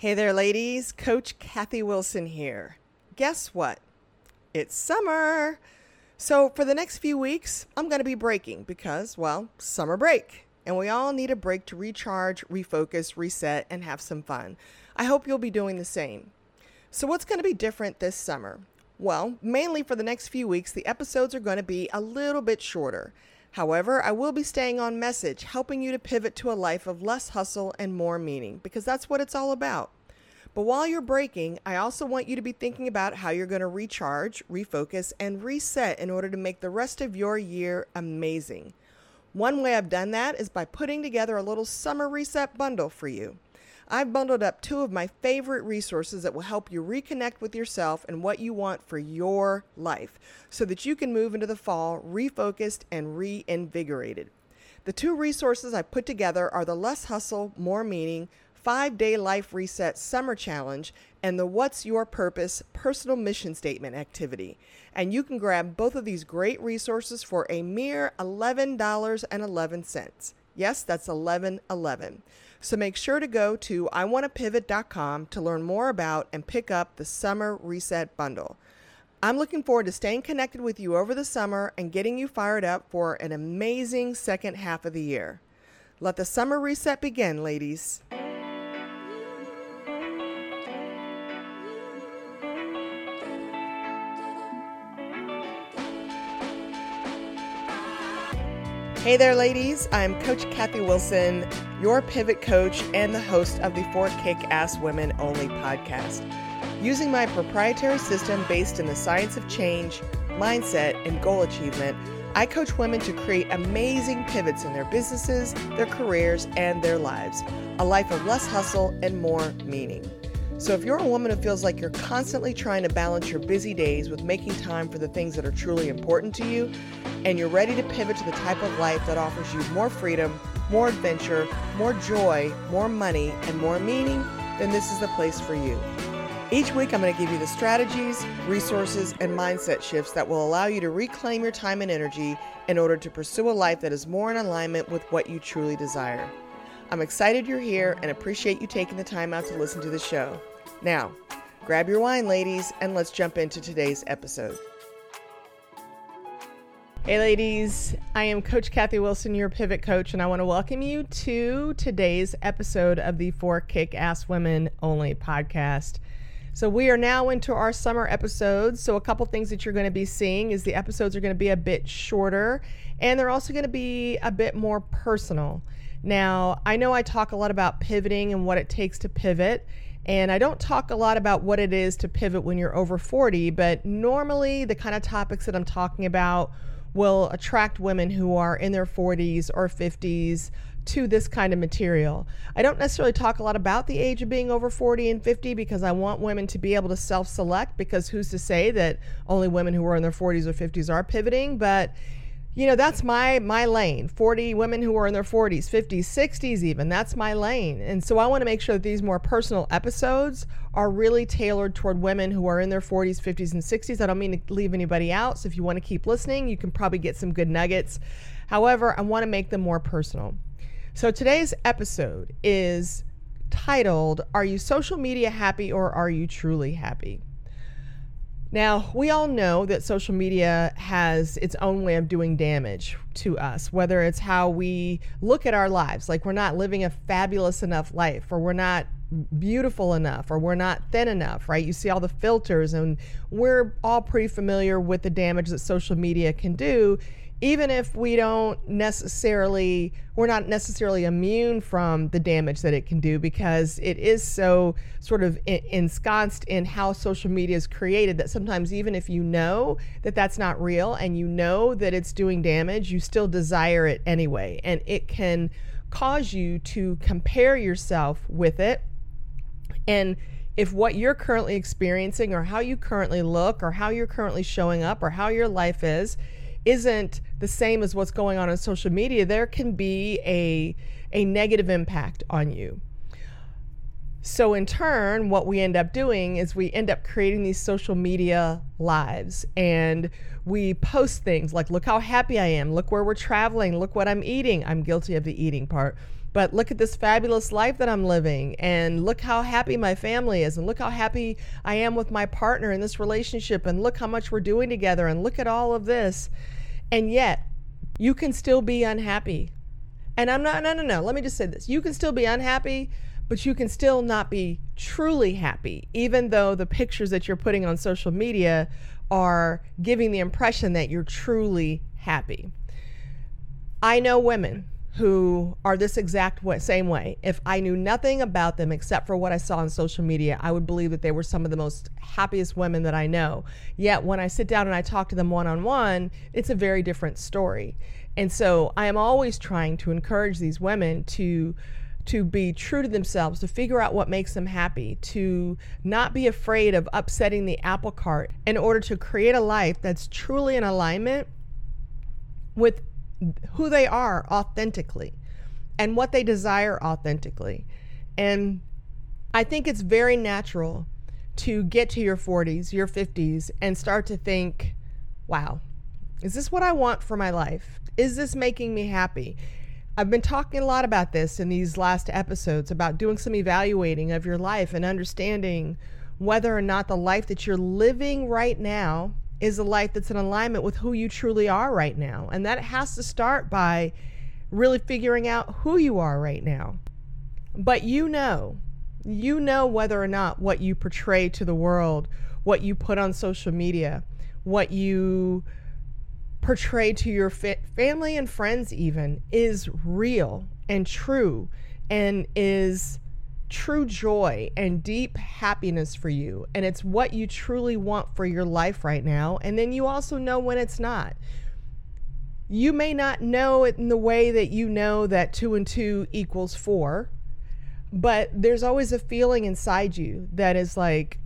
Hey there, ladies. Coach Kathy Wilson here. Guess what? It's summer. So for the next few weeks, I'm going to be breaking because, well, summer break. And we all need a break to recharge, refocus, reset, and have some fun. I hope you'll be doing the same. So what's going to be different this summer? Well, mainly for the next few weeks, the episodes are going to be a little bit shorter. However, I will be staying on message, helping you to pivot to a life of less hustle and more meaning, because that's what it's all about. But while you're breaking, I also want you to be thinking about how you're going to recharge, refocus, and reset in order to make the rest of your year amazing. One way I've done that is by putting together a little summer reset bundle for you. I've bundled up two of my favorite resources that will help you reconnect with yourself and what you want for your life so that you can move into the fall refocused and reinvigorated. The two resources I put together are the Less Hustle, More Meaning 5-Day Life Reset Summer Challenge and the What's Your Purpose Personal Mission Statement Activity. And you can grab both of these great resources for a mere $11.11. Yes, that's $11.11. So make sure to go to iwanttopivot.com to learn more about and pick up the Summer Reset Bundle. I'm looking forward to staying connected with you over the summer and getting you fired up for an amazing second half of the year. Let the summer reset begin, ladies. Hey there, ladies. I'm Coach Kathy Wilson, your pivot coach and the host of the For Kick-Ass Women Only podcast. Using my proprietary system based in the science of change, mindset, and goal achievement, I coach women to create amazing pivots in their businesses, their careers, and their lives, a life of less hustle and more meaning. So if you're a woman who feels like you're constantly trying to balance your busy days with making time for the things that are truly important to you, and you're ready to pivot to the type of life that offers you more freedom, more adventure, more joy, more money, and more meaning, then this is the place for you. Each week, I'm going to give you the strategies, resources, and mindset shifts that will allow you to reclaim your time and energy in order to pursue a life that is more in alignment with what you truly desire. I'm excited you're here and appreciate you taking the time out to listen to the show. Now, grab your wine, ladies, and let's jump into today's episode. Hey, ladies, I am Coach Kathy Wilson, your pivot coach, and I want to welcome you to today's episode of the For Kick-Ass Women Only podcast. So we are now into our summer episodes. So a couple things that you're going to be seeing is the episodes are going to be a bit shorter, and they're also going to be a bit more personal. Now, I know I talk a lot about pivoting and what it takes to pivot, and I don't talk a lot about what it is to pivot when you're over 40, but normally the kind of topics that I'm talking about will attract women who are in their 40s or 50s to this kind of material. I don't necessarily talk a lot about the age of being over 40 and 50 because I want women to be able to self-select, because who's to say that only women who are in their 40s or 50s are pivoting, but you know, that's my lane. 40 women who are in their 40s, 50s, 60s even, that's my lane. And so I want to make sure that these more personal episodes are really tailored toward women who are in their 40s, 50s, and 60s. I don't mean to leave anybody out. So if you want to keep listening, you can probably get some good nuggets. However, I want to make them more personal. So today's episode is titled, Are You Social Media Happy or Are You Truly Happy? Now, we all know that social media has its own way of doing damage to us, whether it's how we look at our lives, like we're not living a fabulous enough life, or we're not beautiful enough, or we're not thin enough, right? You see all the filters, and we're all pretty familiar with the damage that social media can do, even if we're not necessarily immune from the damage that it can do, because it is so sort of ensconced in how social media is created that sometimes even if you know that that's not real and you know that it's doing damage, you still desire it anyway. And it can cause you to compare yourself with it. And if what you're currently experiencing or how you currently look or how you're currently showing up or how your life isn't the same as what's going on social media, there can be a negative impact on you. So in turn, what we end up doing is we end up creating these social media lives, and we post things like, look how happy I am, look where we're traveling, look what I'm eating. I'm guilty of the eating part. But look at this fabulous life that I'm living, and look how happy my family is, and look how happy I am with my partner in this relationship, and look how much we're doing together, and look at all of this. And yet, you can still be unhappy. And I'm not, let me just say this. You can still be unhappy, but you can still not be truly happy, even though the pictures that you're putting on social media are giving the impression that you're truly happy. I know women who are this exact way, same way. If I knew nothing about them except for what I saw on social media, I would believe that they were some of the most happiest women that I know. Yet when I sit down and I talk to them one-on-one, it's a very different story. And so I am always trying to encourage these women to be true to themselves, to figure out what makes them happy, to not be afraid of upsetting the apple cart in order to create a life that's truly in alignment with who they are authentically and what they desire authentically. And I think it's very natural to get to your 40s, your 50s, and start to think, wow, is this what I want for my life? Is this making me happy? I've been talking a lot about this in these last episodes, about doing some evaluating of your life and understanding whether or not the life that you're living right now is a life that's in alignment with who you truly are right now. And that has to start by really figuring out who you are right now. But you know whether or not what you portray to the world, what you put on social media, what you portray to your family and friends even, is real and true and is true joy and deep happiness for you, and it's what you truly want for your life right now. And then you also know when it's not. You may not know it in the way that you know that 2 and 2 equals 4, but there's always a feeling inside you that is like,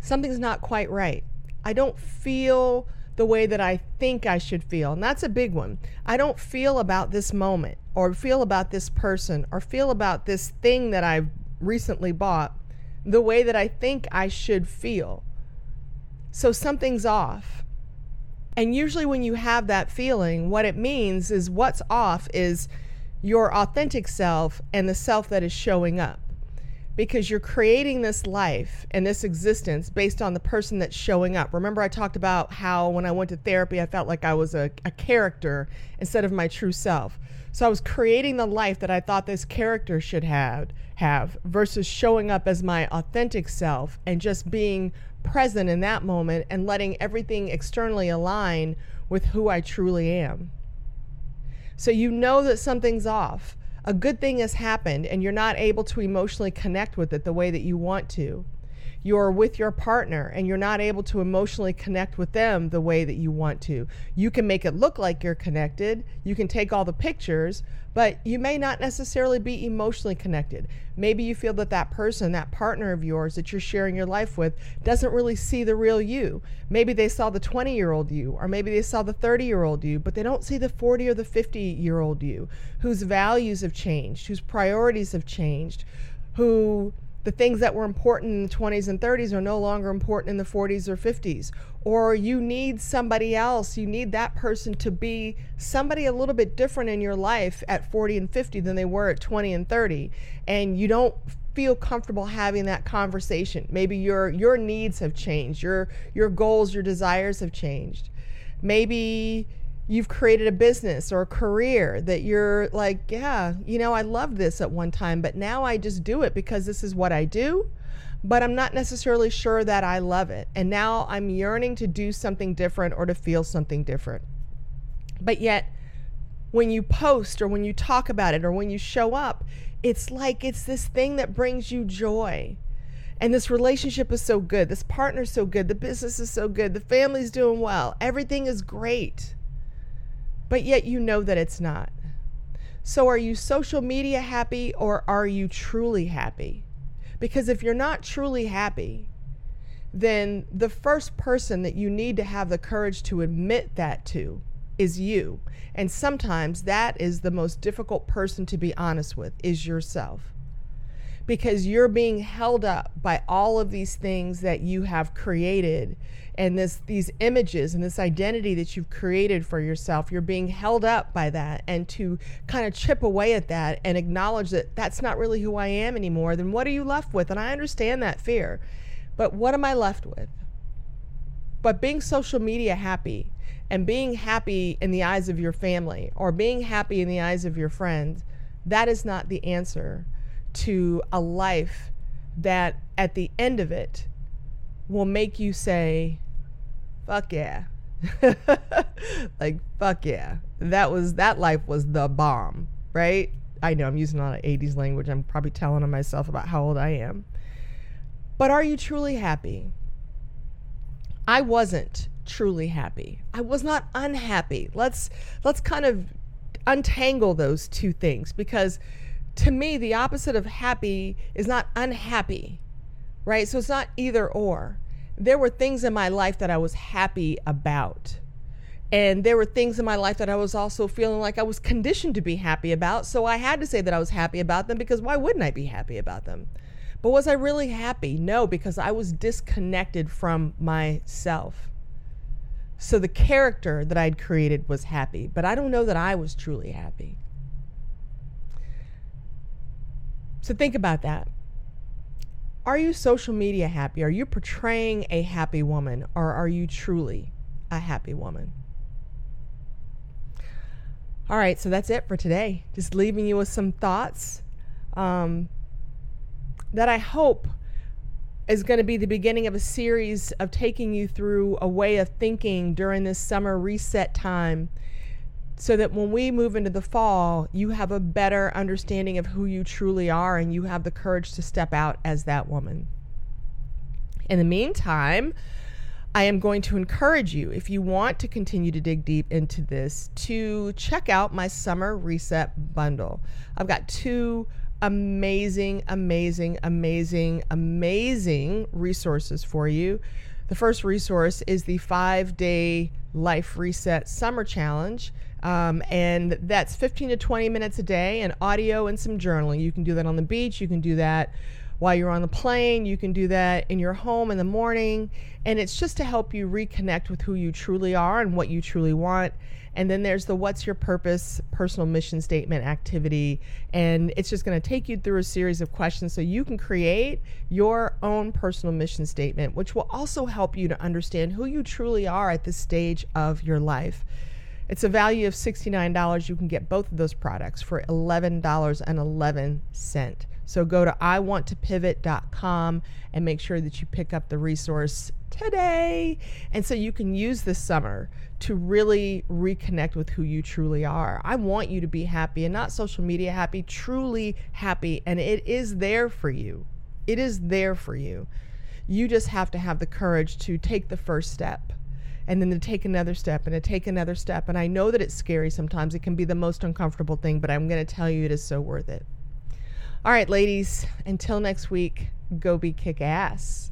something's not quite right. I don't feel the way that I think I should feel. And that's a big one. I don't feel about this moment, or feel about this person, or feel about this thing that I've recently bought the way that I think I should feel. So something's off. And usually when you have that feeling, what it means is what's off is your authentic self and the self that is showing up. Because you're creating this life and this existence based on the person that's showing up. Remember, I talked about how when I went to therapy, I felt like I was a character instead of my true self. So I was creating the life that I thought this character should have versus showing up as my authentic self and just being present in that moment and letting everything externally align with who I truly am. So you know that something's off. A good thing has happened and you're not able to emotionally connect with it the way that you want to. You're with your partner and you're not able to emotionally connect with them the way that you want to. You can make it look like you're connected. You can take all the pictures, but you may not necessarily be emotionally connected. Maybe you feel that that person, that partner of yours that you're sharing your life with, doesn't really see the real you. Maybe they saw the 20-year-old you, or maybe they saw the 30-year-old you, but they don't see the 40 or the 50-year-old you, whose values have changed, whose priorities have changed, who the things that were important in the 20s and 30s are no longer important in the 40s or 50s. Or you need somebody else. You need that person to be somebody a little bit different in your life at 40 and 50 than they were at 20 and 30. And you don't feel comfortable having that conversation. Maybe your needs have changed. Your goals, your desires have changed. Maybe you've created a business or a career that you're like, yeah, you know, I loved this at one time, but now I just do it because this is what I do, but I'm not necessarily sure that I love it. And now I'm yearning to do something different or to feel something different. But yet when you post or when you talk about it or when you show up, it's like it's this thing that brings you joy. And this relationship is so good. This partner's so good. The business is so good. The family's doing well. Everything is great. But yet you know that it's not. So are you social media happy or are you truly happy? Because if you're not truly happy, then the first person that you need to have the courage to admit that to is you. And sometimes that is the most difficult person to be honest with, is yourself. because you're being held up by all of these things that you have created, and these images and this identity that you've created for yourself. You're being held up by that, and to kind of chip away at that and acknowledge that that's not really who I am anymore, then what are you left with? And I understand that fear, but what am I left with? But being social media happy, and being happy in the eyes of your family, or being happy in the eyes of your friends, that is not the answer to a life that at the end of it will make you say, fuck yeah. Like, fuck yeah. That life was the bomb, right? I know I'm using a lot of 80s language. I'm probably telling on myself about how old I am. But are you truly happy? I wasn't truly happy. I was not unhappy. Let's kind of untangle those two things, because to me, the opposite of happy is not unhappy, right? So it's not either or. There were things in my life that I was happy about, and there were things in my life that I was also feeling like I was conditioned to be happy about. So I had to say that I was happy about them, because why wouldn't I be happy about them? But was I really happy? No, because I was disconnected from myself. So the character that I'd created was happy, but I don't know that I was truly happy. So think about that. Are you social media happy? Are you portraying a happy woman, or are you truly a happy woman? All right, so that's it for today. Just leaving you with some thoughts that I hope is going to be the beginning of a series of taking you through a way of thinking during this summer reset time, so that when we move into the fall, you have a better understanding of who you truly are, and you have the courage to step out as that woman. In the meantime, I am going to encourage you, if you want to continue to dig deep into this, to check out my Summer Reset Bundle. I've got two amazing resources for you. The first resource is the 5-Day Life Reset Summer Challenge, and that's 15 to 20 minutes a day, and audio and some journaling. You can do that on the beach, you can do that while you're on the plane, you can do that in your home in the morning, and it's just to help you reconnect with who you truly are and what you truly want. And then there's the What's Your Purpose Personal Mission Statement Activity. And it's just going to take you through a series of questions so you can create your own personal mission statement, which will also help you to understand who you truly are at this stage of your life. It's a value of $69. You can get both of those products for $11.11. So go to iwanttopivot.com and make sure that you pick up the resource today. And so you can use this summer to really reconnect with who you truly are. I want you to be happy, and not social media happy, truly happy. And it is there for you. It is there for you. You just have to have the courage to take the first step, and then to take another step, and to take another step. And I know that it's scary sometimes. It can be the most uncomfortable thing, but I'm going to tell you, it is so worth it. All right, ladies, until next week, go be kick-ass.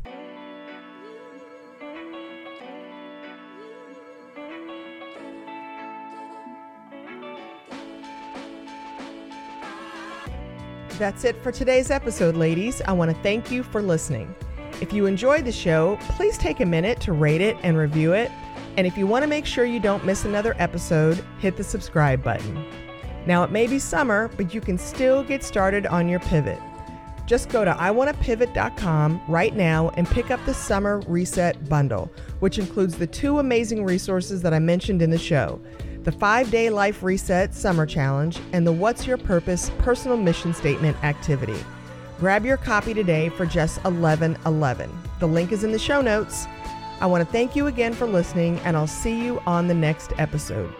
That's it for today's episode, ladies. I want to thank you for listening. If you enjoyed the show, please take a minute to rate it and review it. And if you want to make sure you don't miss another episode, hit the subscribe button. Now, it may be summer, but you can still get started on your pivot. Just go to iwanttopivot.com right now and pick up the Summer Reset Bundle, which includes the two amazing resources that I mentioned in the show. The 5-Day Life Reset Summer Challenge, and the What's Your Purpose Personal Mission Statement Activity. Grab your copy today for just $11.11. The link is in the show notes. I want to thank you again for listening, and I'll see you on the next episode.